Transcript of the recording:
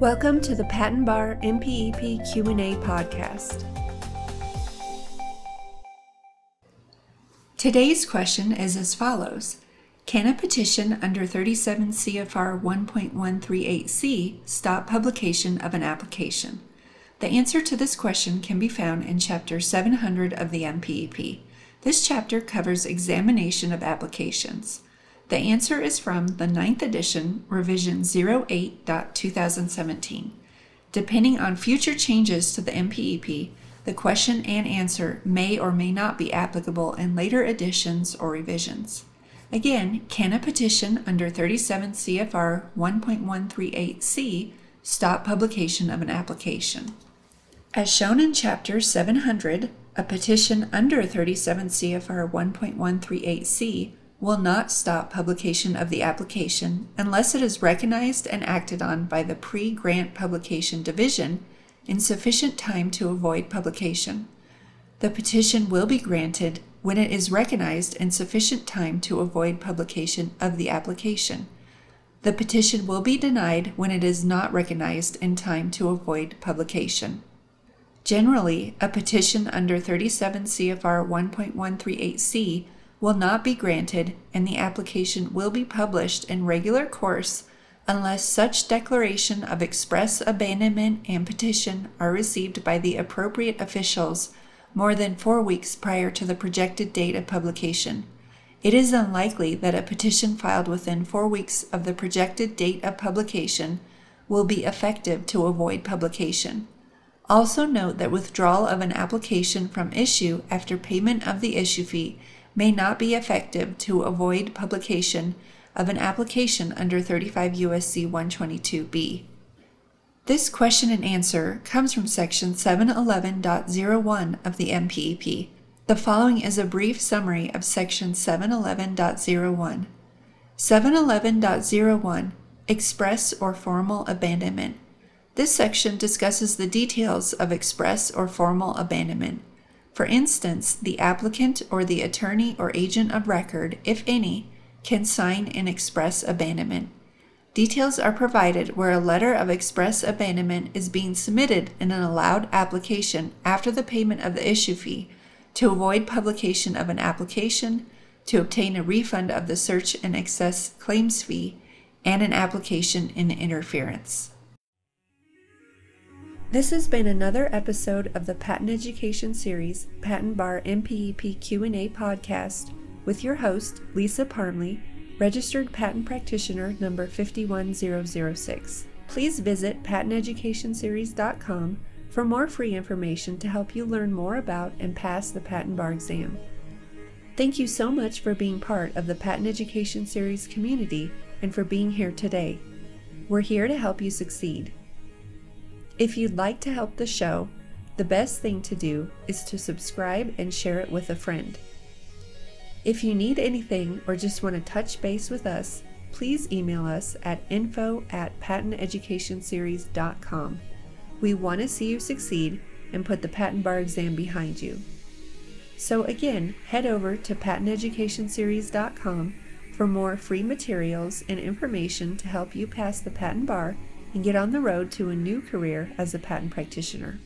Welcome to the Patent Bar MPEP Q&A Podcast. Today's question is as follows. Can a petition under 37 CFR 1.138C stop publication of an application? The answer to this question can be found in Chapter 700 of the MPEP. This chapter covers examination of applications. The answer is from the 9th edition, revision 08.2017. Depending on future changes to the MPEP, the question and answer may or may not be applicable in later editions or revisions. Again, can a petition under 37 CFR 1.138C stop publication of an application? As shown in Chapter 700, a petition under 37 CFR 1.138C will not stop publication of the application unless it is recognized and acted on by the pre-grant publication division in sufficient time to avoid publication. The petition will be granted when it is recognized in sufficient time to avoid publication of the application. The petition will be denied when it is not recognized in time to avoid publication. Generally, a petition under 37 CFR 1.138C will not be granted, and the application will be published in regular course unless such declaration of express abandonment and petition are received by the appropriate officials more than 4 weeks prior to the projected date of publication. It is unlikely that a petition filed within 4 weeks of the projected date of publication will be effective to avoid publication. Also note that withdrawal of an application from issue after payment of the issue fee may not be effective to avoid publication of an application under 35 U.S.C. 122(b). This question and answer comes from Section 711.01 of the MPEP. The following is a brief summary of Section 711.01. 711.01 Express or Formal Abandonment. This section discusses the details of express or formal abandonment. For instance, the applicant or the attorney or agent of record, if any, can sign an express abandonment. Details are provided where a letter of express abandonment is being submitted in an allowed application after the payment of the issue fee to avoid publication of an application, to obtain a refund of the search and excess claims fee, and an application in interference. This has been another episode of the Patent Education Series Patent Bar MPEP Q&A Podcast with your host, Lisa Parmley, Registered Patent Practitioner number 51006. Please visit patenteducationseries.com for more free information to help you learn more about and pass the Patent Bar exam. Thank you so much for being part of the Patent Education Series community and for being here today. We're here to help you succeed. If you'd like to help the show, the best thing to do is to subscribe and share it with a friend. If you need anything or just want to touch base with us, please email us at info@patenteducationseries.com. We want to see you succeed and put the Patent Bar exam behind you. So again, head over to patenteducationseries.com for more free materials and information to help you pass the Patent Bar and get on the road to a new career as a patent practitioner.